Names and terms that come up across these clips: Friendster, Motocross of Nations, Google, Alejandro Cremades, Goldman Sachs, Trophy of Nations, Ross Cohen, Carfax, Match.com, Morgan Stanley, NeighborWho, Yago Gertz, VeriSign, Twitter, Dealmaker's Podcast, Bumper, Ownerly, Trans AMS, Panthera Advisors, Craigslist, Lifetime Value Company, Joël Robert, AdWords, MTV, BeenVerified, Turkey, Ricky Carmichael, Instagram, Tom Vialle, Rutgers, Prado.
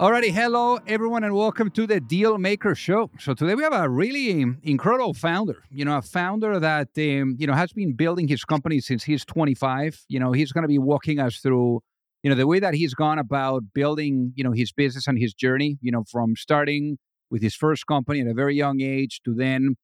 Alrighty, hello everyone and welcome to the Dealmaker Show. So today we have a really incredible founder, a founder that, has been building his company since he's 25. He's going to be walking us through, the way that he's gone about building, his business and his journey, from starting with his first company at a very young age to then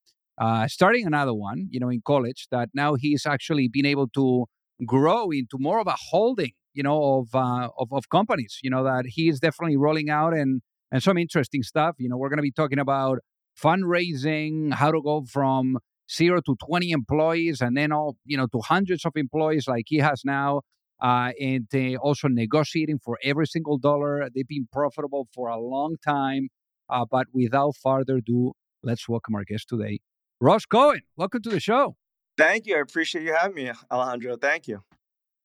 starting another one, in college that now he's actually been able to grow into more of a holding of companies, that he is definitely rolling out and some interesting stuff. We're going to be talking about fundraising, how to go from 0 to 20 employees and then all, to hundreds of employees like he has now. And also negotiating for every single dollar. They've been profitable for a long time. But without further ado, let's welcome our guest today, Ross Cohen. Welcome to the show. Thank you. I appreciate you having me, Alejandro. Thank you.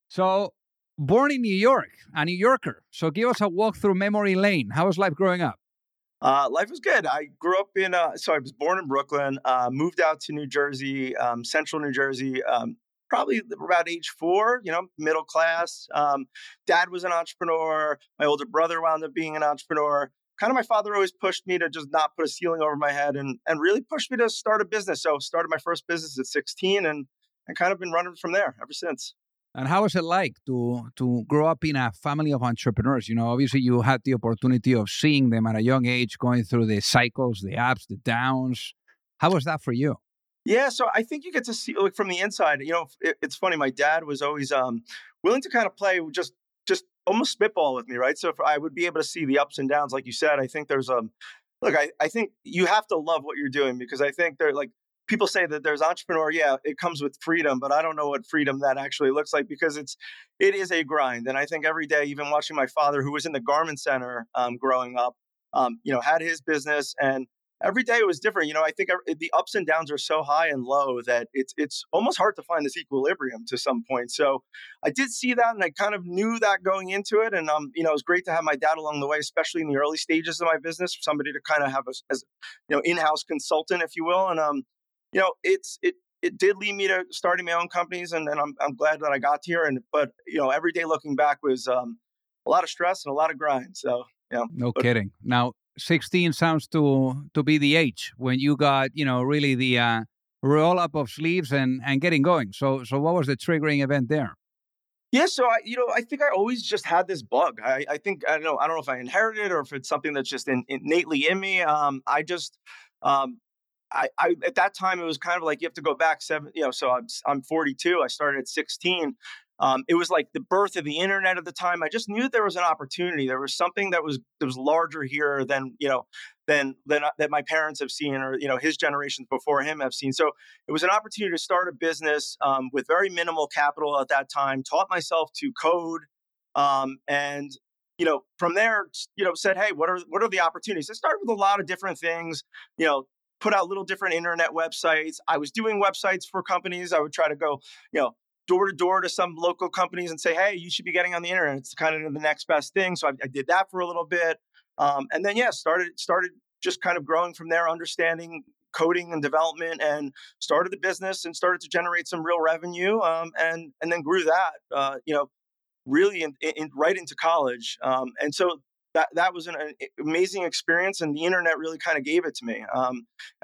So, born in New York, a New Yorker. So give us a walk through memory lane. How was life growing up? Life was good. I grew up so I was born in Brooklyn, moved out to New Jersey, central New Jersey, probably about age 4, middle class. Dad was an entrepreneur. My older brother wound up being an entrepreneur. Kind of my father always pushed me to just not put a ceiling over my head and really pushed me to start a business. So started my first business at 16 and kind of been running from there ever since. And how was it like to grow up in a family of entrepreneurs? Obviously you had the opportunity of seeing them at a young age, going through the cycles, the ups, the downs. How was that for you? Yeah, so I think you get to see, like, from the inside. It's funny. My dad was always willing to kind of play just almost spitball with me, right? So if I would be able to see the ups and downs, like you said. I think there's I think you have to love what you're doing, because I think they're like. People say that there's entrepreneur, yeah, it comes with freedom, but I don't know what freedom that actually looks like, because it is a grind. And I think every day, even watching my father, who was in the garment center growing up, had his business, and every day it was different. I think the ups and downs are so high and low that it's almost hard to find this equilibrium to some point. So I did see that, and I kind of knew that going into it. And it was great to have my dad along the way, especially in the early stages of my business, for somebody to kind of have as in-house consultant, if you will, and it did lead me to starting my own companies, and I'm glad that I got here. But every day looking back was a lot of stress and a lot of grind. So kidding. Now 16 sounds to be the age when you got really the roll up of sleeves and getting going. So what was the triggering event there? Yeah, so I think I always just had this bug. I think I don't know if I inherited it or if it's something that's just innately in me. I at that time, it was kind of like you have to go back 7. So I'm 42. I started at 16. It was like the birth of the internet at the time. I just knew that there was an opportunity. There was something that was larger here than that my parents have seen, or his generations before him have seen. So it was an opportunity to start a business with very minimal capital at that time. Taught myself to code, and from there, said, hey, what are the opportunities? I started with a lot of different things. Put out little different internet websites. I was doing websites for companies. I would try to go, door to door to some local companies and say, hey, you should be getting on the internet. It's kind of the next best thing. So I did that for a little bit. And then, started just kind of growing from there, understanding coding and development, and started the business and started to generate some real revenue. And then grew that, really right into college. And so That was an amazing experience, and the internet really kind of gave it to me.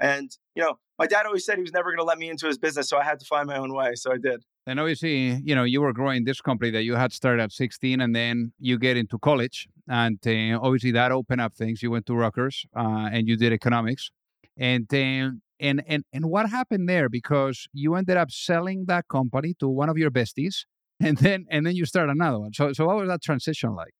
My dad always said he was never going to let me into his business, so I had to find my own way. So I did. And obviously, you were growing this company that you had started at 16, and then you get into college, and obviously that opened up things. You went to Rutgers, and you did economics, and what happened there? Because you ended up selling that company to one of your besties, and then you start another one. So what was that transition like?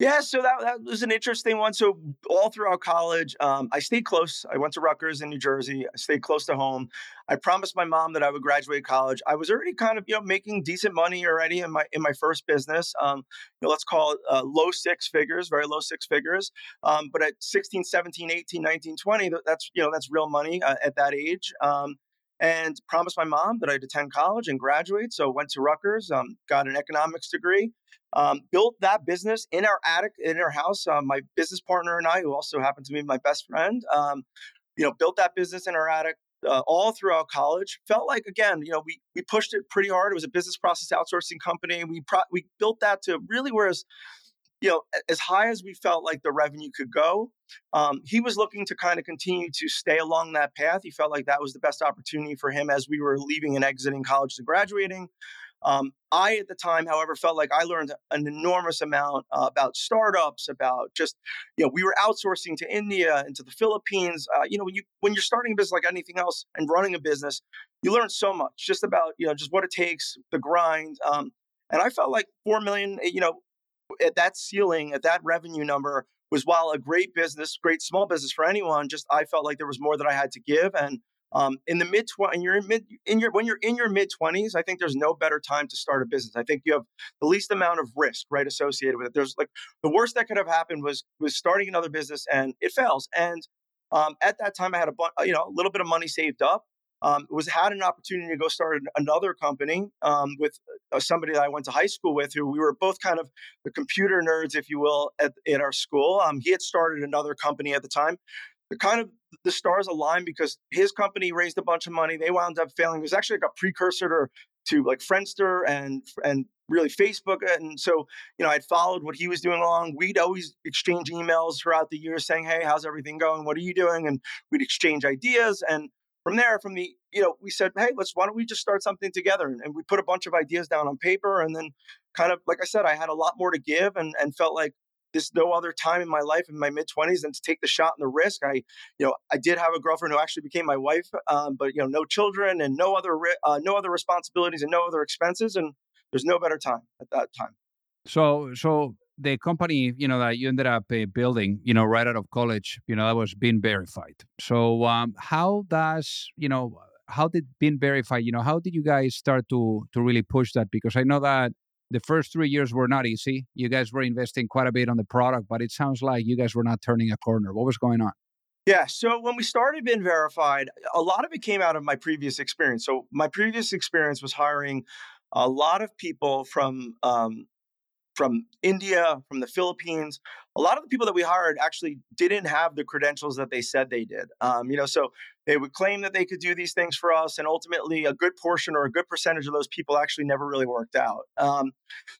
Yeah, so that was an interesting one. So all throughout college, I stayed close. I went to Rutgers in New Jersey. I stayed close to home. I promised my mom that I would graduate college. I was already kind of, making decent money already in my first business. Let's call it low six figures, very low six figures. But at 16, 17, 18, 19, 20, that's real money at that age. and promised my mom that I'd attend college and graduate. So went to Rutgers, got an economics degree, built that business in our attic, in our house. My business partner and I, who also happened to be my best friend, built that business in our attic all throughout college. Felt like, again, we pushed it pretty hard. It was a business process outsourcing company. And we built that to really where it's, as high as we felt like the revenue could go. He was looking to kind of continue to stay along that path. He felt like that was the best opportunity for him as we were leaving and exiting college and graduating. I, at the time, however, felt like I learned an enormous amount about startups, about just, we were outsourcing to India and to the Philippines. When you're starting a business like anything else and running a business, you learn so much just about, just what it takes, the grind. And I felt like $4 million, at that ceiling, at that revenue number, was while a great business, great small business for anyone, just I felt like there was more that I had to give. And when you're in your mid-20s, I think there's no better time to start a business. I think you have the least amount of risk, right, associated with it. There's like the worst that could have happened was starting another business and it fails. And at that time, I had a little bit of money saved up. Had an opportunity to go start another company with somebody that I went to high school with, who we were both kind of the computer nerds, if you will, at our school. He had started another company at the time. The stars aligned because his company raised a bunch of money. They wound up failing. It was actually like a precursor to like Friendster and really Facebook. And so, I'd followed what he was doing along. We'd always exchange emails throughout the year saying, "Hey, how's everything going? What are you doing?" And we'd exchange ideas. And from there, we said, "Hey, why don't we just start something together?" And we put a bunch of ideas down on paper. And then kind of, like I said, I had a lot more to give and felt like there's no other time in my life in my mid-20s than to take the shot and the risk. I did have a girlfriend who actually became my wife, but no children and no other responsibilities and no other expenses. And there's no better time at that time. So the company, that you ended up building, right out of college, that was BeenVerified. So how did BeenVerified, how did you guys start to really push that? Because I know that the first 3 years were not easy. You guys were investing quite a bit on the product, but it sounds like you guys were not turning a corner. What was going on? Yeah. So when we started BeenVerified, a lot of it came out of my previous experience. So my previous experience was hiring a lot of people from India, from the Philippines. A lot of the people that we hired actually didn't have the credentials that they said they did. So they would claim that they could do these things for us. And ultimately, a good portion or a good percentage of those people actually never really worked out.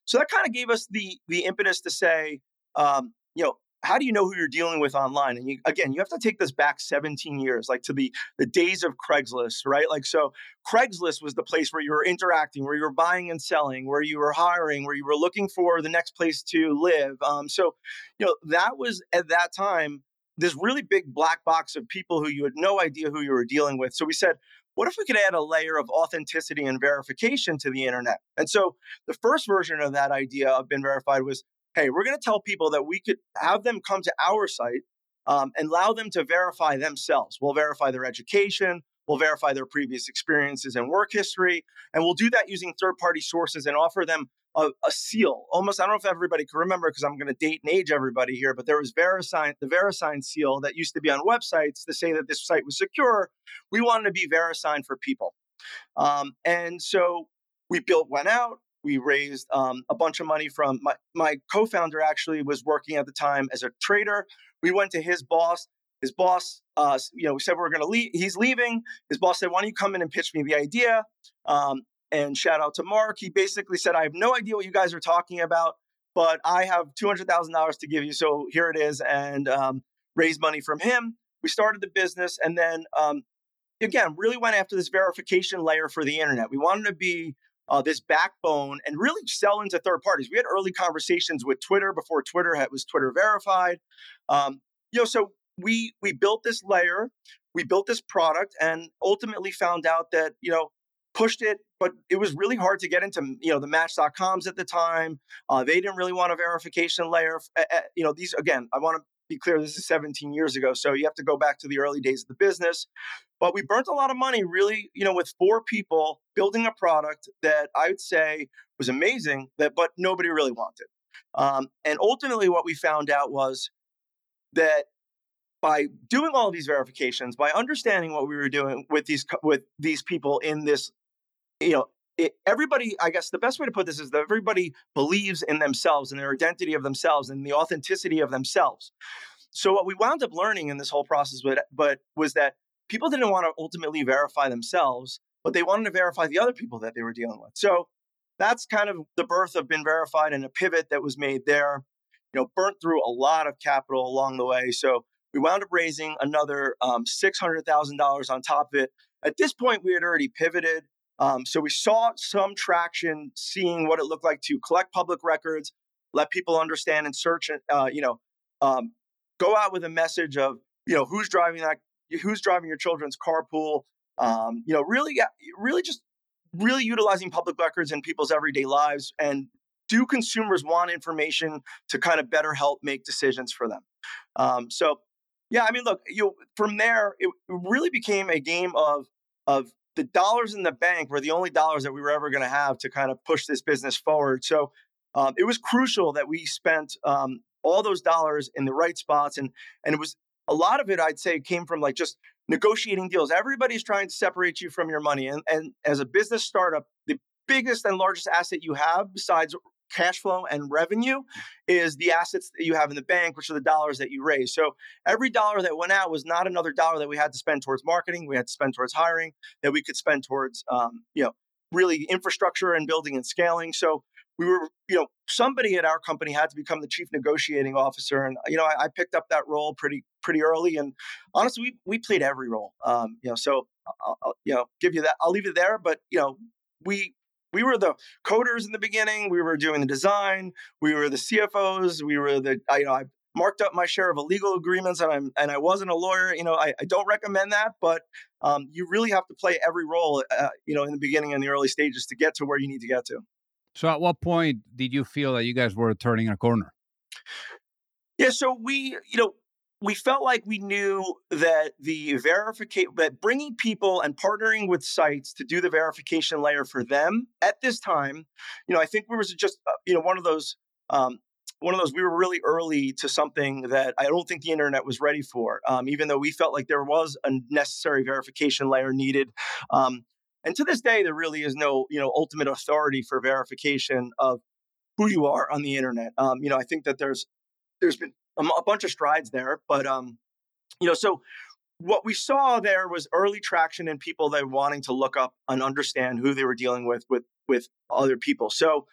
So that kind of gave us the impetus to say, how do you know who you're dealing with online? And you have to take this back 17 years, like to the days of Craigslist, right? Like, so Craigslist was the place where you were interacting, where you were buying and selling, where you were hiring, where you were looking for the next place to live. That was at that time, this really big black box of people who you had no idea who you were dealing with. So we said, what if we could add a layer of authenticity and verification to the internet? And so the first version of that idea of BeenVerified was, hey, we're going to tell people that we could have them come to our site and allow them to verify themselves. We'll verify their education. We'll verify their previous experiences and work history. And we'll do that using third-party sources and offer them a seal. Almost, I don't know if everybody can remember because I'm going to date and age everybody here, but there was VeriSign, the VeriSign seal that used to be on websites to say that this site was secure. We wanted to be VeriSign for people. And so we went out. We raised a bunch of money from my co-founder actually was working at the time as a trader. We went to his boss. His boss, we said, we're going to leave. He's leaving. His boss said, why don't you come in and pitch me the idea? And shout out to Mark. He basically said, I have no idea what you guys are talking about, but I have $200,000 to give you. So here it is. And raised money from him. We started the business. And then, really went after this verification layer for the internet. We wanted to be this backbone and really sell into third parties. We had early conversations with Twitter before Twitter was Twitter verified. So we built this layer, we built this product, and ultimately found out that, pushed it, but it was really hard to get into, the Match.coms at the time. They didn't really want a verification layer. These, again, I want to be clear, this is 17 years ago. So you have to go back to the early days of the business. But we burnt a lot of money really, with four people building a product that I would say was amazing, but nobody really wanted. And ultimately what we found out was that by doing all these verifications, by understanding what we were doing with these people in this, everybody, I guess the best way to put this is that everybody believes in themselves and their identity of themselves and the authenticity of themselves. So what we wound up learning in this whole process was that people didn't want to ultimately verify themselves, but they wanted to verify the other people that they were dealing with. So that's kind of the birth of BeenVerified and a pivot that was made there. Burnt through a lot of capital along the way. So we wound up raising another $600,000 on top of it. At this point, we had already pivoted. So we saw some traction, seeing what it looked like to collect public records, let people understand and search, go out with a message of, who's driving your children's carpool, really utilizing public records in people's everyday lives. And do consumers want information to kind of better help make decisions for them? From there, it really became a game of the dollars in the bank were the only dollars that we were ever going to have to kind of push this business forward. So it was crucial that we spent all those dollars in the right spots. And it was a lot of it, I'd say, came from like just negotiating deals. Everybody's trying to separate you from your money. And as a business startup, the biggest and largest asset you have besides cash flow and revenue is the assets that you have in the bank, which are the dollars that you raise. So every dollar that went out was not another dollar that we had to spend towards marketing, we had to spend towards hiring, that we could spend towards, really infrastructure and building and scaling. So we were, somebody at our company had to become the chief negotiating officer. And, I picked up that role pretty early. And honestly, we played every role, so I'll give you that. I'll leave it there. But, we were the coders in the beginning. We were doing the design. We were the CFOs. We were I marked up my share of illegal agreements, and I wasn't a lawyer. I don't recommend that, but you really have to play every role, in the beginning and the early stages to get to where you need to get to. So at what point did you feel that you guys were turning a corner? Yeah, so we felt like we knew that that bringing people and partnering with sites to do the verification layer for them at this time, I think we were just, we were really early to something that I don't think the internet was ready for, even though we felt like there was a necessary verification layer needed. And to this day, there really is no, ultimate authority for verification of who you are on the internet. I think that there's been a bunch of strides there, but, so what we saw there was early traction in people that were wanting to look up and understand who they were dealing with other people. So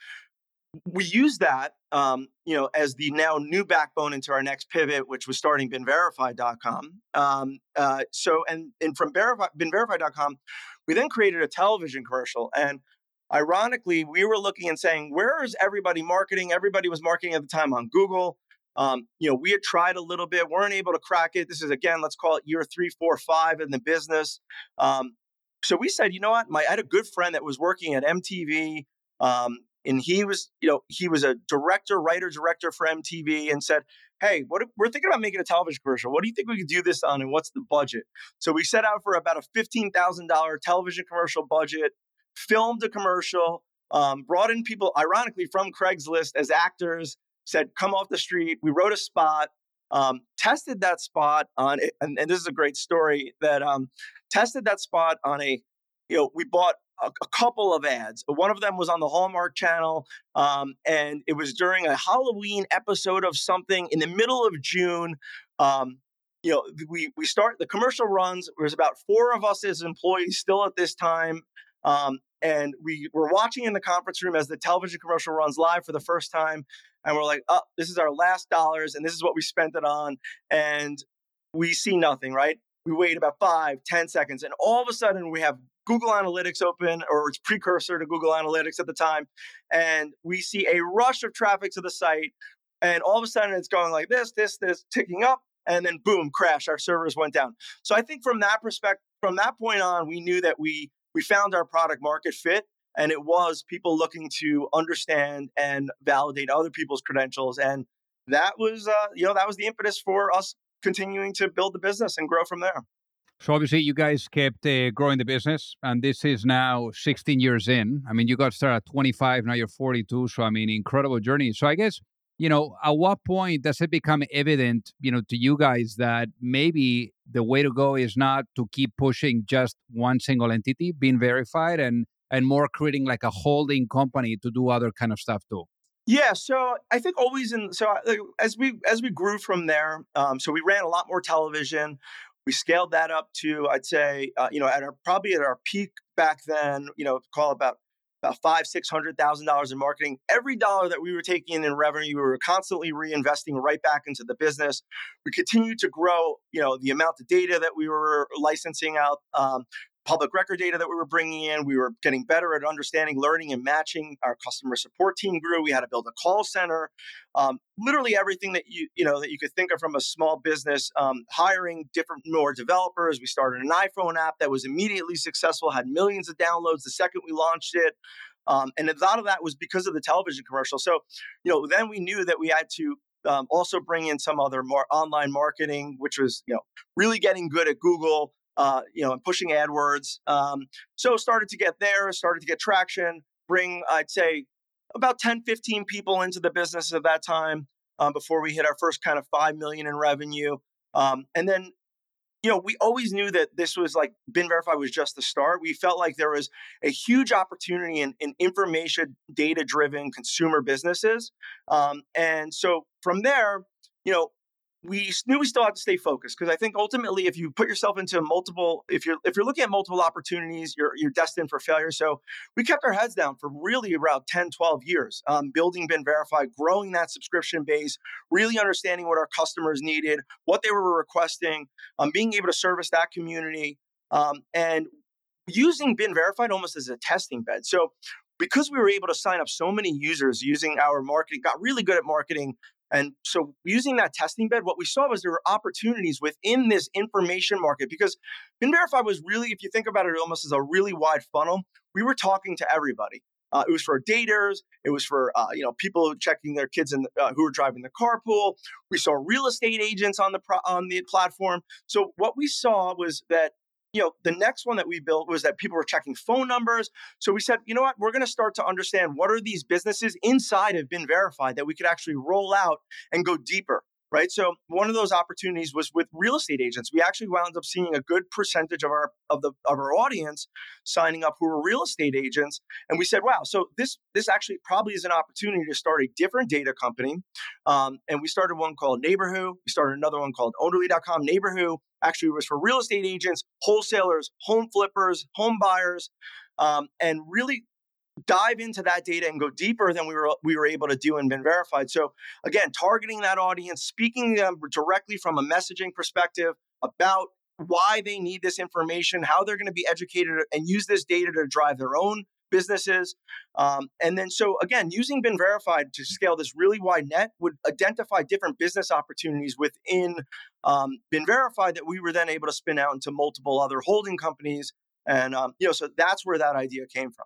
we used that, as the now new backbone into our next pivot, which was starting BeenVerified.com. And from BeenVerified.com, we then created a television commercial. And ironically, we were looking and saying, where is everybody marketing? Everybody was marketing at the time on Google. We had tried a little bit, weren't able to crack it. This is, again, let's call it year 3, 4, 5 in the business. So we said, I had a good friend that was working at MTV. And he was a writer director for MTV, and said, hey, we're thinking about making a television commercial. What do you think we could do this on? And what's the budget? So we set out for about a $15,000 television commercial budget, filmed a commercial, brought in people, ironically, from Craigslist as actors, said, come off the street. We wrote a spot, tested that spot on it. And this is a great story that tested that spot on we bought a couple of ads. One of them was on the Hallmark Channel, and it was during a Halloween episode of something in the middle of June. We start, the commercial runs. There's about 4 of us as employees still at this time. And we were watching in the conference room as the television commercial runs live for the first time. And we're like, oh, this is our last dollars and this is what we spent it on. And we see nothing, right? We wait about 5, 10 seconds. And all of a sudden we have Google Analytics open, or it's precursor to Google Analytics at the time. And we see a rush of traffic to the site. And all of a sudden it's going like this, ticking up. And then boom, crash, our servers went down. So I think from that perspective, from that point on, we knew that we found our product market fit, and it was people looking to understand and validate other people's credentials. And that was, that was the impetus for us continuing to build the business and grow from there. So obviously you guys kept growing the business, and this is now 16 years in. I mean, you got started at 25, now you're 42. So I mean, incredible journey. So I guess you know, at what point does it become evident, you know, to you guys that maybe the way to go is not to keep pushing just one single entity, BeenVerified, and more creating like a holding company to do other kind of stuff too? Yeah, so I think always as we grew from there, so we ran a lot more television. We scaled that up to, I'd say, at our peak back then, you know, call about $500,000-$600,000 in marketing. Every dollar that we were taking in revenue, we were constantly reinvesting right back into the business. We continued to grow, you know, the amount of data that we were licensing out, public record data that we were bringing in. We were getting better at understanding, learning, and matching. Our customer support team grew. We had to build a call center. Literally everything that you could think of from a small business, hiring more developers. We started an iPhone app that was immediately successful, had millions of downloads the second we launched it. And a lot of that was because of the television commercial. So, you know, then we knew that we had to also bring in some other more online marketing, which was, you know, really getting good at Google, and pushing AdWords. So started to get traction, bring, I'd say, about 10, 15 people into the business at that time, before we hit our first kind of 5 million in revenue. And then, you know, we always knew that this was like BeenVerified was just the start. We felt like there was a huge opportunity in information, data-driven consumer businesses. And so from there, you know, we knew we still had to stay focused, because I think ultimately, if you put yourself into if you're looking at multiple opportunities, you're destined for failure. So we kept our heads down for really around 10, 12 years, building BeenVerified, growing that subscription base, really understanding what our customers needed, what they were requesting, being able to service that community, and using BeenVerified almost as a testing bed. So because we were able to sign up so many users using our marketing, got really good at marketing. And so using that testing bed, what we saw was there were opportunities within this information market, because BeenVerified was really, if you think about it, almost as a really wide funnel. We were talking to everybody. It was for daters. It was for people checking their kids who were driving the carpool. We saw real estate agents on the platform. So what we saw was that, you know, the next one that we built was that people were checking phone numbers. So we said, you know what, we're going to start to understand what are these businesses inside of BeenVerified that we could actually roll out and go deeper, right? So one of those opportunities was with real estate agents. We actually wound up seeing a good percentage of our audience signing up who were real estate agents. And we said, wow, so this actually probably is an opportunity to start a different data company. And we started one called NeighborWho. We started another one called Ownerly.com. NeighborWho actually was for real estate agents, wholesalers, home flippers, home buyers, and really dive into that data and go deeper than we were able to do in BeenVerified. So again, targeting that audience, speaking to them directly from a messaging perspective about why they need this information, how they're going to be educated and use this data to drive their own businesses. And then, so again, using BeenVerified to scale this really wide net would identify different business opportunities within BeenVerified that we were then able to spin out into multiple other holding companies. And, so that's where that idea came from.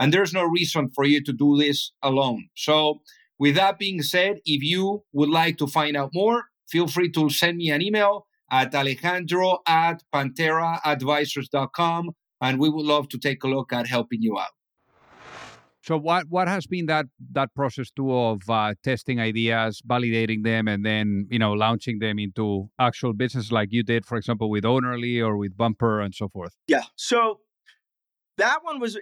And there's no reason for you to do this alone. So with that being said, if you would like to find out more, feel free to send me an email at Alejandro at PantheraAdvisors.com, and we would love to take a look at helping you out. So what has been that process too of testing ideas, validating them, and then launching them into actual business like you did, for example, with Ownerly or with Bumper and so forth? Yeah. So that one was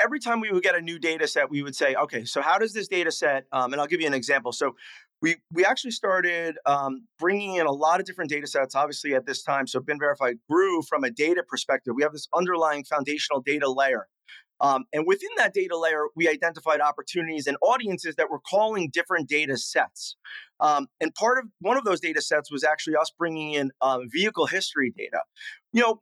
every time we would get a new data set, we would say, okay, so how does this data set? And I'll give you an example. So we actually started bringing in a lot of different data sets, obviously at this time. So BeenVerified grew from a data perspective. We have this underlying foundational data layer. And within that data layer, we identified opportunities and audiences that were calling different data sets. And one of those data sets was actually us bringing in vehicle history data.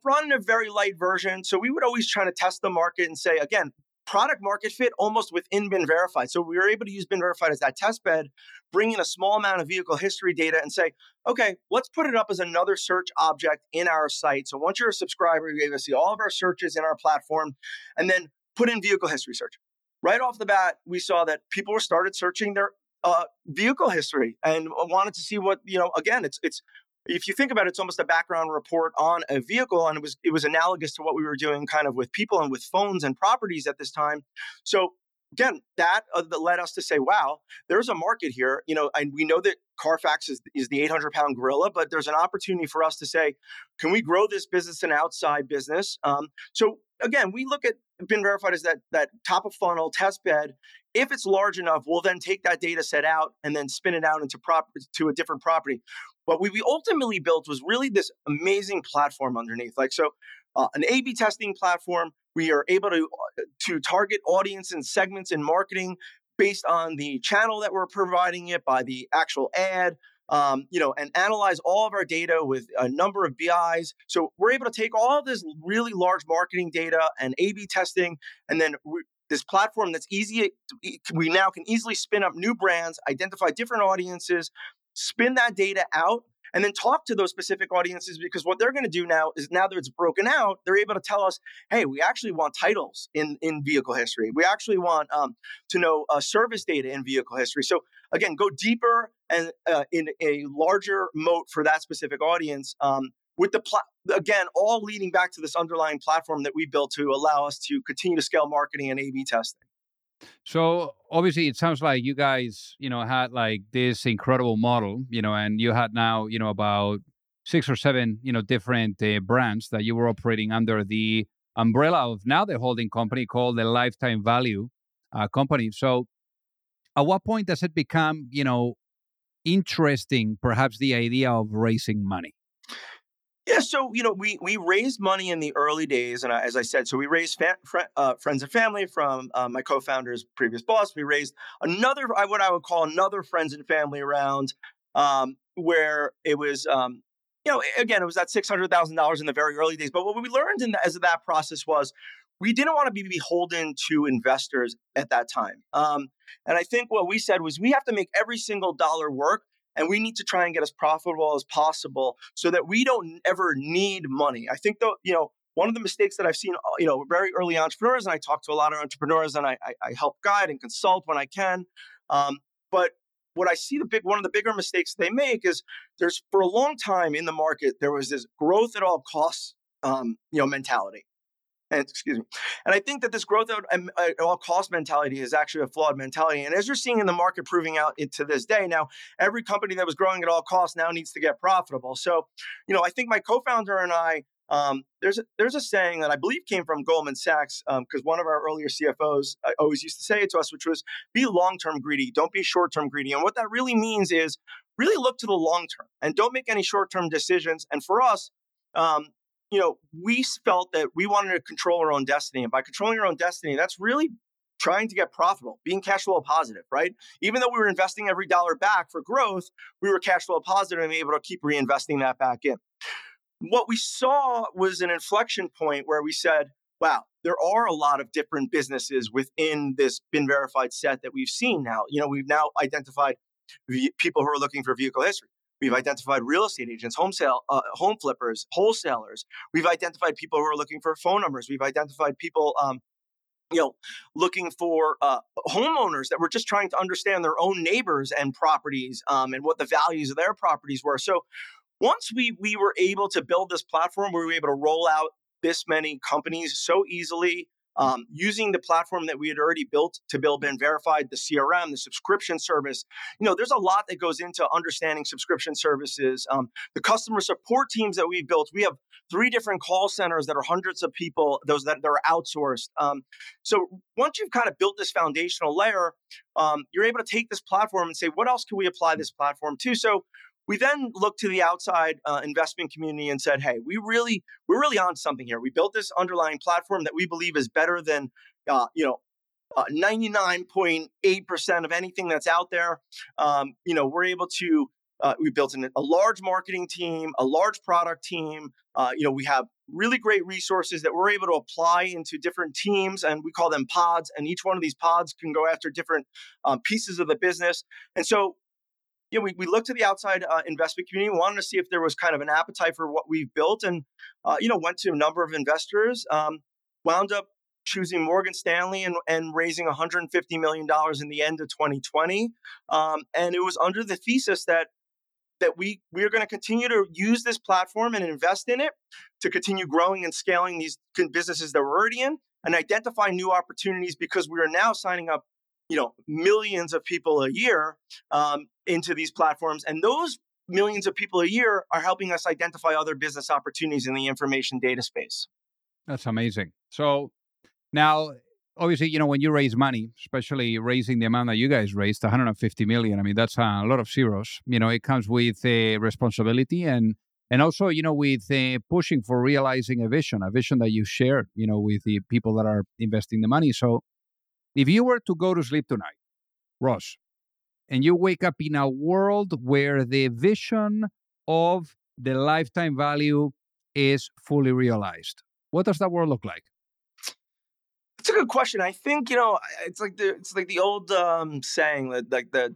Run a very light version. So we would always try to test the market and say, again, product market fit almost within BeenVerified. So we were able to use BeenVerified as that test bed, bring in a small amount of vehicle history data and say, okay, let's put it up as another search object in our site. So once you're a subscriber, you're able to see all of our searches in our platform and then put in vehicle history search. Right off the bat, we saw that people started searching their vehicle history and wanted to see what, again, it's if you think about it, it's almost a background report on a vehicle. And it was analogous to what we were doing kind of with people and with phones and properties at this time. So again, that led us to say, wow, there's a market here, and we know that Carfax is the 800-pound gorilla, but there's an opportunity for us to say, can we grow this business an outside business? So again, we look at BeenVerified as that top of funnel test bed. If it's large enough, we'll then take that data set out and then spin it out into to a different property. What we ultimately built was really this amazing platform underneath. An A/B testing platform. We are able to target audience and segments in marketing based on the channel that we're providing it by the actual ad. And analyze all of our data with a number of BIs. So we're able to take all this really large marketing data and A/B testing, and then this platform that's easy, we now can easily spin up new brands, identify different audiences, spin that data out, and then talk to those specific audiences, because what they're going to do now is, now that it's broken out, they're able to tell us, hey, we actually want titles in vehicle history. We actually want to know service data in vehicle history. So again, go deeper and in a larger moat for that specific audience with the again, all leading back to this underlying platform that we built to allow us to continue to scale marketing and A/B testing. So obviously, it sounds like you guys, had like this incredible model, and you had now, about 6 or 7, different brands that you were operating under the umbrella of now the holding company called the Lifetime Value Company. So at what point does it become, interesting, perhaps the idea of raising money? Yeah, so, we raised money in the early days. And as I said, so we raised friends and family from my co-founder's previous boss. We raised another friends and family round where it was, again, it was that $600,000 in the very early days. But what we learned as of that process was we didn't want to be beholden to investors at that time. And I think what we said was we have to make every single dollar work. And we need to try and get as profitable as possible so that we don't ever need money. I think, though, one of the mistakes that I've seen, very early entrepreneurs, and I talk to a lot of entrepreneurs and I help guide and consult when I can. But what I see one of the bigger mistakes they make is for a long time in the market, there was this growth at all costs, mentality. And I think that this growth at all cost mentality is actually a flawed mentality. And as you're seeing in the market proving out to this day, now every company that was growing at all costs now needs to get profitable. So, I think my co-founder and I, there's a saying that I believe came from Goldman Sachs, because one of our earlier CFOs always used to say it to us, which was, be long-term greedy, don't be short-term greedy. And what that really means is really look to the long-term and don't make any short-term decisions. And for us, we felt that we wanted to control our own destiny. And by controlling our own destiny, that's really trying to get profitable, being cash flow positive, right? Even though we were investing every dollar back for growth, we were cash flow positive and able to keep reinvesting that back in. What we saw was an inflection point where we said, wow, there are a lot of different businesses within this BeenVerified set that we've seen now. We've now identified people who are looking for vehicle history. We've identified real estate agents, home flippers, wholesalers. We've identified people who are looking for phone numbers. We've identified people, looking for homeowners that were just trying to understand their own neighbors and properties, and what the values of their properties were. So once we were able to build this platform, we were able to roll out this many companies so easily, using the platform that we had already built to build BeenVerified, the CRM, the subscription service. You know, there's a lot that goes into understanding subscription services. The customer support teams that we built, we have 3 different call centers that are hundreds of people, those that are outsourced. So once you've kind of built this foundational layer, you're able to take this platform and say, what else can we apply this platform to? So we then looked to the outside investment community and said, hey, we're really on something here. We built this underlying platform that we believe is better than 99.8% of anything that's out there. We're able to, we built a large marketing team, a large product team. We have really great resources that we're able to apply into different teams, and we call them pods. And each one of these pods can go after different pieces of the business. And so, we looked to the outside investment community, wanted to see if there was kind of an appetite for what we've built, and, went to a number of investors, wound up choosing Morgan Stanley and raising $150 million in the end of 2020. And it was under the thesis that we're going to continue to use this platform and invest in it to continue growing and scaling these businesses that we're already in and identify new opportunities, because we are now signing up millions of people a year into these platforms. And those millions of people a year are helping us identify other business opportunities in the information data space. That's amazing. So now, obviously, when you raise money, especially raising the amount that you guys raised, $150 million, I mean, that's a lot of zeros. It comes with responsibility and also, with pushing for realizing a vision that you shared, with the people that are investing the money. So if you were to go to sleep tonight, Ross, and you wake up in a world where the vision of the lifetime value is fully realized, what does that world look like? It's a good question. I think, it's like the old saying that like the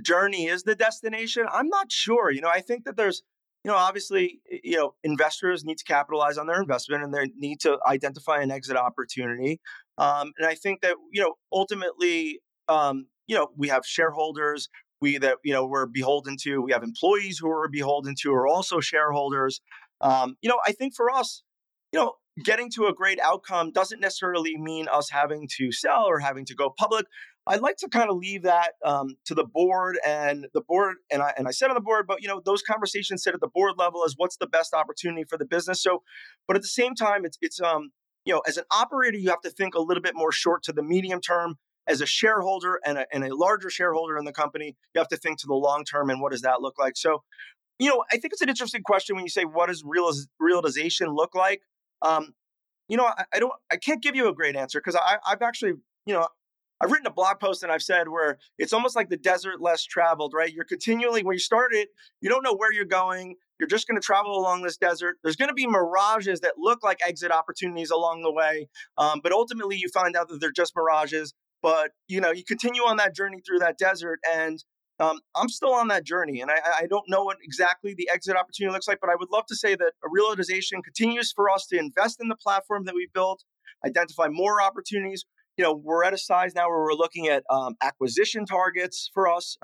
journey is the destination. I'm not sure. I think that there's, obviously, investors need to capitalize on their investment and they need to identify an exit opportunity. And I think that, ultimately, we have shareholders we're beholden to. We have employees who are beholden to, who are also shareholders. I think for us, getting to a great outcome doesn't necessarily mean us having to sell or having to go public. I'd like to kind of leave that to the board and I sit on the board, but those conversations sit at the board level as what's the best opportunity for the business. So, but at the same time, it's as an operator, you have to think a little bit more short to the medium term. As a shareholder and a larger shareholder in the company, you have to think to the long term and what does that look like. So, I think it's an interesting question when you say what does realization look like. I can't give you a great answer because I've actually I've written a blog post and I've said where it's almost like the desert less traveled, right? You're continually, when you start it, you don't know where you're going. You're just going to travel along this desert. There's going to be mirages that look like exit opportunities along the way. But ultimately you find out that they're just mirages, but you continue on that journey through that desert. And I'm still on that journey. And I don't know what exactly the exit opportunity looks like, but I would love to say that a realization continues for us to invest in the platform that we've built, identify more opportunities. We're at a size now where we're looking at acquisition targets for us.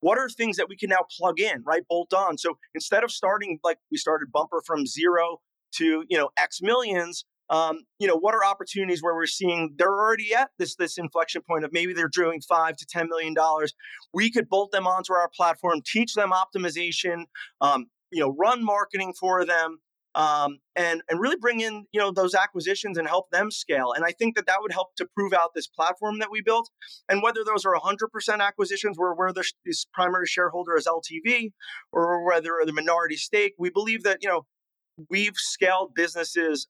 What are things that we can now plug in, right? Bolt on. So instead of starting, like we started Bumper from zero to, X millions, what are opportunities where we're seeing they're already at this inflection point of maybe they're doing $5 to $10 million. We could bolt them onto our platform, teach them optimization, run marketing for them. And really bring in, those acquisitions and help them scale. And I think that would help to prove out this platform that we built. And whether those are 100% acquisitions where this primary shareholder is LTV or whether the minority stake, we believe that, we've scaled businesses,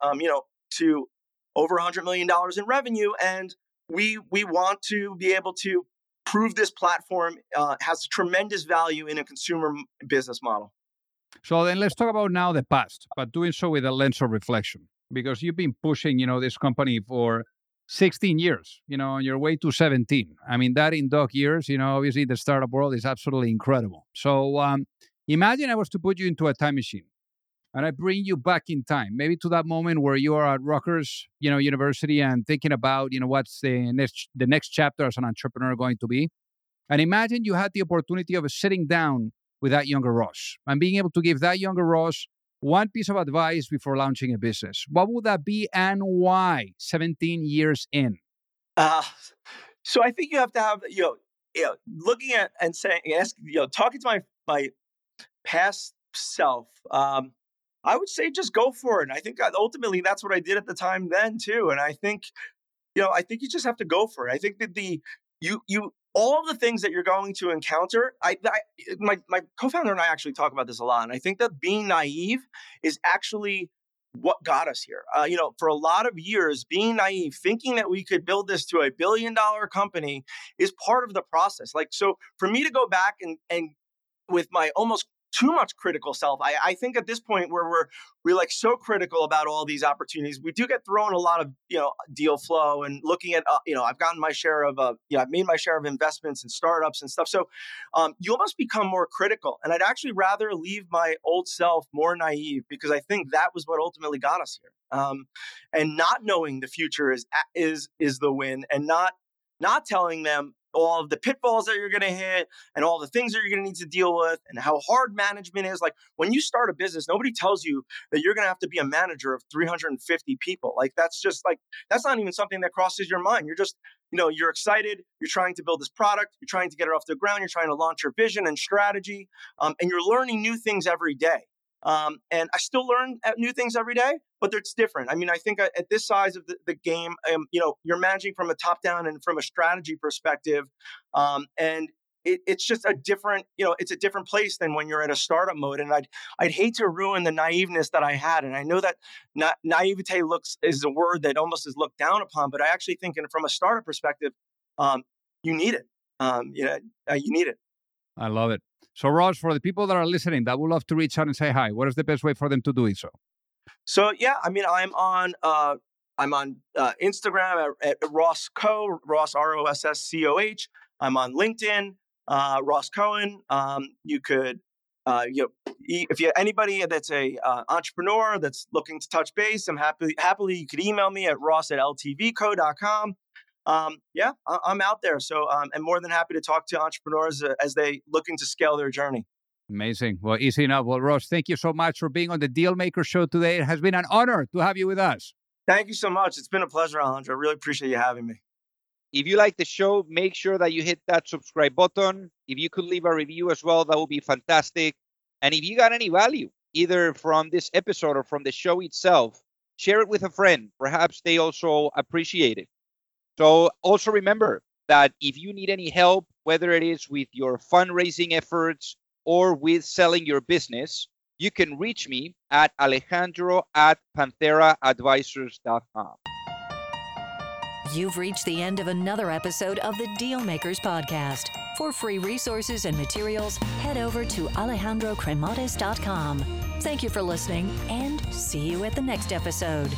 to over $100 million in revenue. And we want to be able to prove this platform has tremendous value in a consumer business model. So then let's talk about now the past, but doing so with a lens of reflection, because you've been pushing, this company for 16 years, on your way to 17. I mean, that in dog years, obviously the startup world is absolutely incredible. So imagine I was to put you into a time machine and I bring you back in time, maybe to that moment where you are at Rutgers, university and thinking about, what's the next chapter as an entrepreneur going to be. And imagine you had the opportunity of sitting down with that younger Ross and being able to give that younger Ross one piece of advice before launching a business? What would that be and why 17 years in? So I think you have to have, looking at and saying, talking to my past self, I would say just go for it. And I think ultimately that's what I did at the time then too. And I think, I think you just have to go for it. I think that all of the things that you're going to encounter, my co-founder and I actually talk about this a lot. And I think that being naive is actually what got us here. For a lot of years, being naive, thinking that we could build this to $1 billion company is part of the process. Like, so for me to go back and with my almost too much critical self, I think at this point where we're like so critical about all these opportunities, we do get thrown a lot of deal flow and looking at I've gotten my share of I've made my share of investments and startups and stuff. So you almost become more critical, and I'd actually rather leave my old self more naive because I think that was what ultimately got us here. And not knowing the future is the win, and not telling them all of the pitfalls that you're going to hit and all the things that you're going to need to deal with and how hard management is. Like when you start a business, nobody tells you that you're going to have to be a manager of 350 people. Like that's not even something that crosses your mind. You're just, you're excited. You're trying to build this product. You're trying to get it off the ground. You're trying to launch your vision and strategy. And you're learning new things every day. And I still learn new things every day, but it's different. I mean, I think at this size of the game, you're managing from a top down and from a strategy perspective. And it's just a different, it's a different place than when you're at a startup mode. And I'd hate to ruin the naiveness that I had. And I know that naivete is a word that almost is looked down upon, but I actually think from a startup perspective, you need it. You need it. I love it. So Ross, for the people that are listening that would love to reach out and say hi, what is the best way for them to do it? So yeah, I mean, I'm on Instagram at Ross Co, Ross ROSSCOH. I'm on LinkedIn, Ross Cohen. You could, if you anybody that's a entrepreneur that's looking to touch base, I'm happily you could email me at ross@ltvco.com. I'm out there. So I'm more than happy to talk to entrepreneurs as they looking to scale their journey. Amazing. Well, easy enough. Well, Ross, thank you so much for being on the Dealmaker Show today. It has been an honor to have you with us. Thank you so much. It's been a pleasure, Alejandro. I really appreciate you having me. If you like the show, make sure that you hit that subscribe button. If you could leave a review as well, that would be fantastic. And if you got any value, either from this episode or from the show itself, share it with a friend. Perhaps they also appreciate it. So also remember that if you need any help, whether it is with your fundraising efforts or with selling your business, you can reach me at alejandro@pantheraadvisors.com. You've reached the end of another episode of the Dealmakers Podcast. For free resources and materials, head over to alejandrocremades.com. Thank you for listening and see you at the next episode.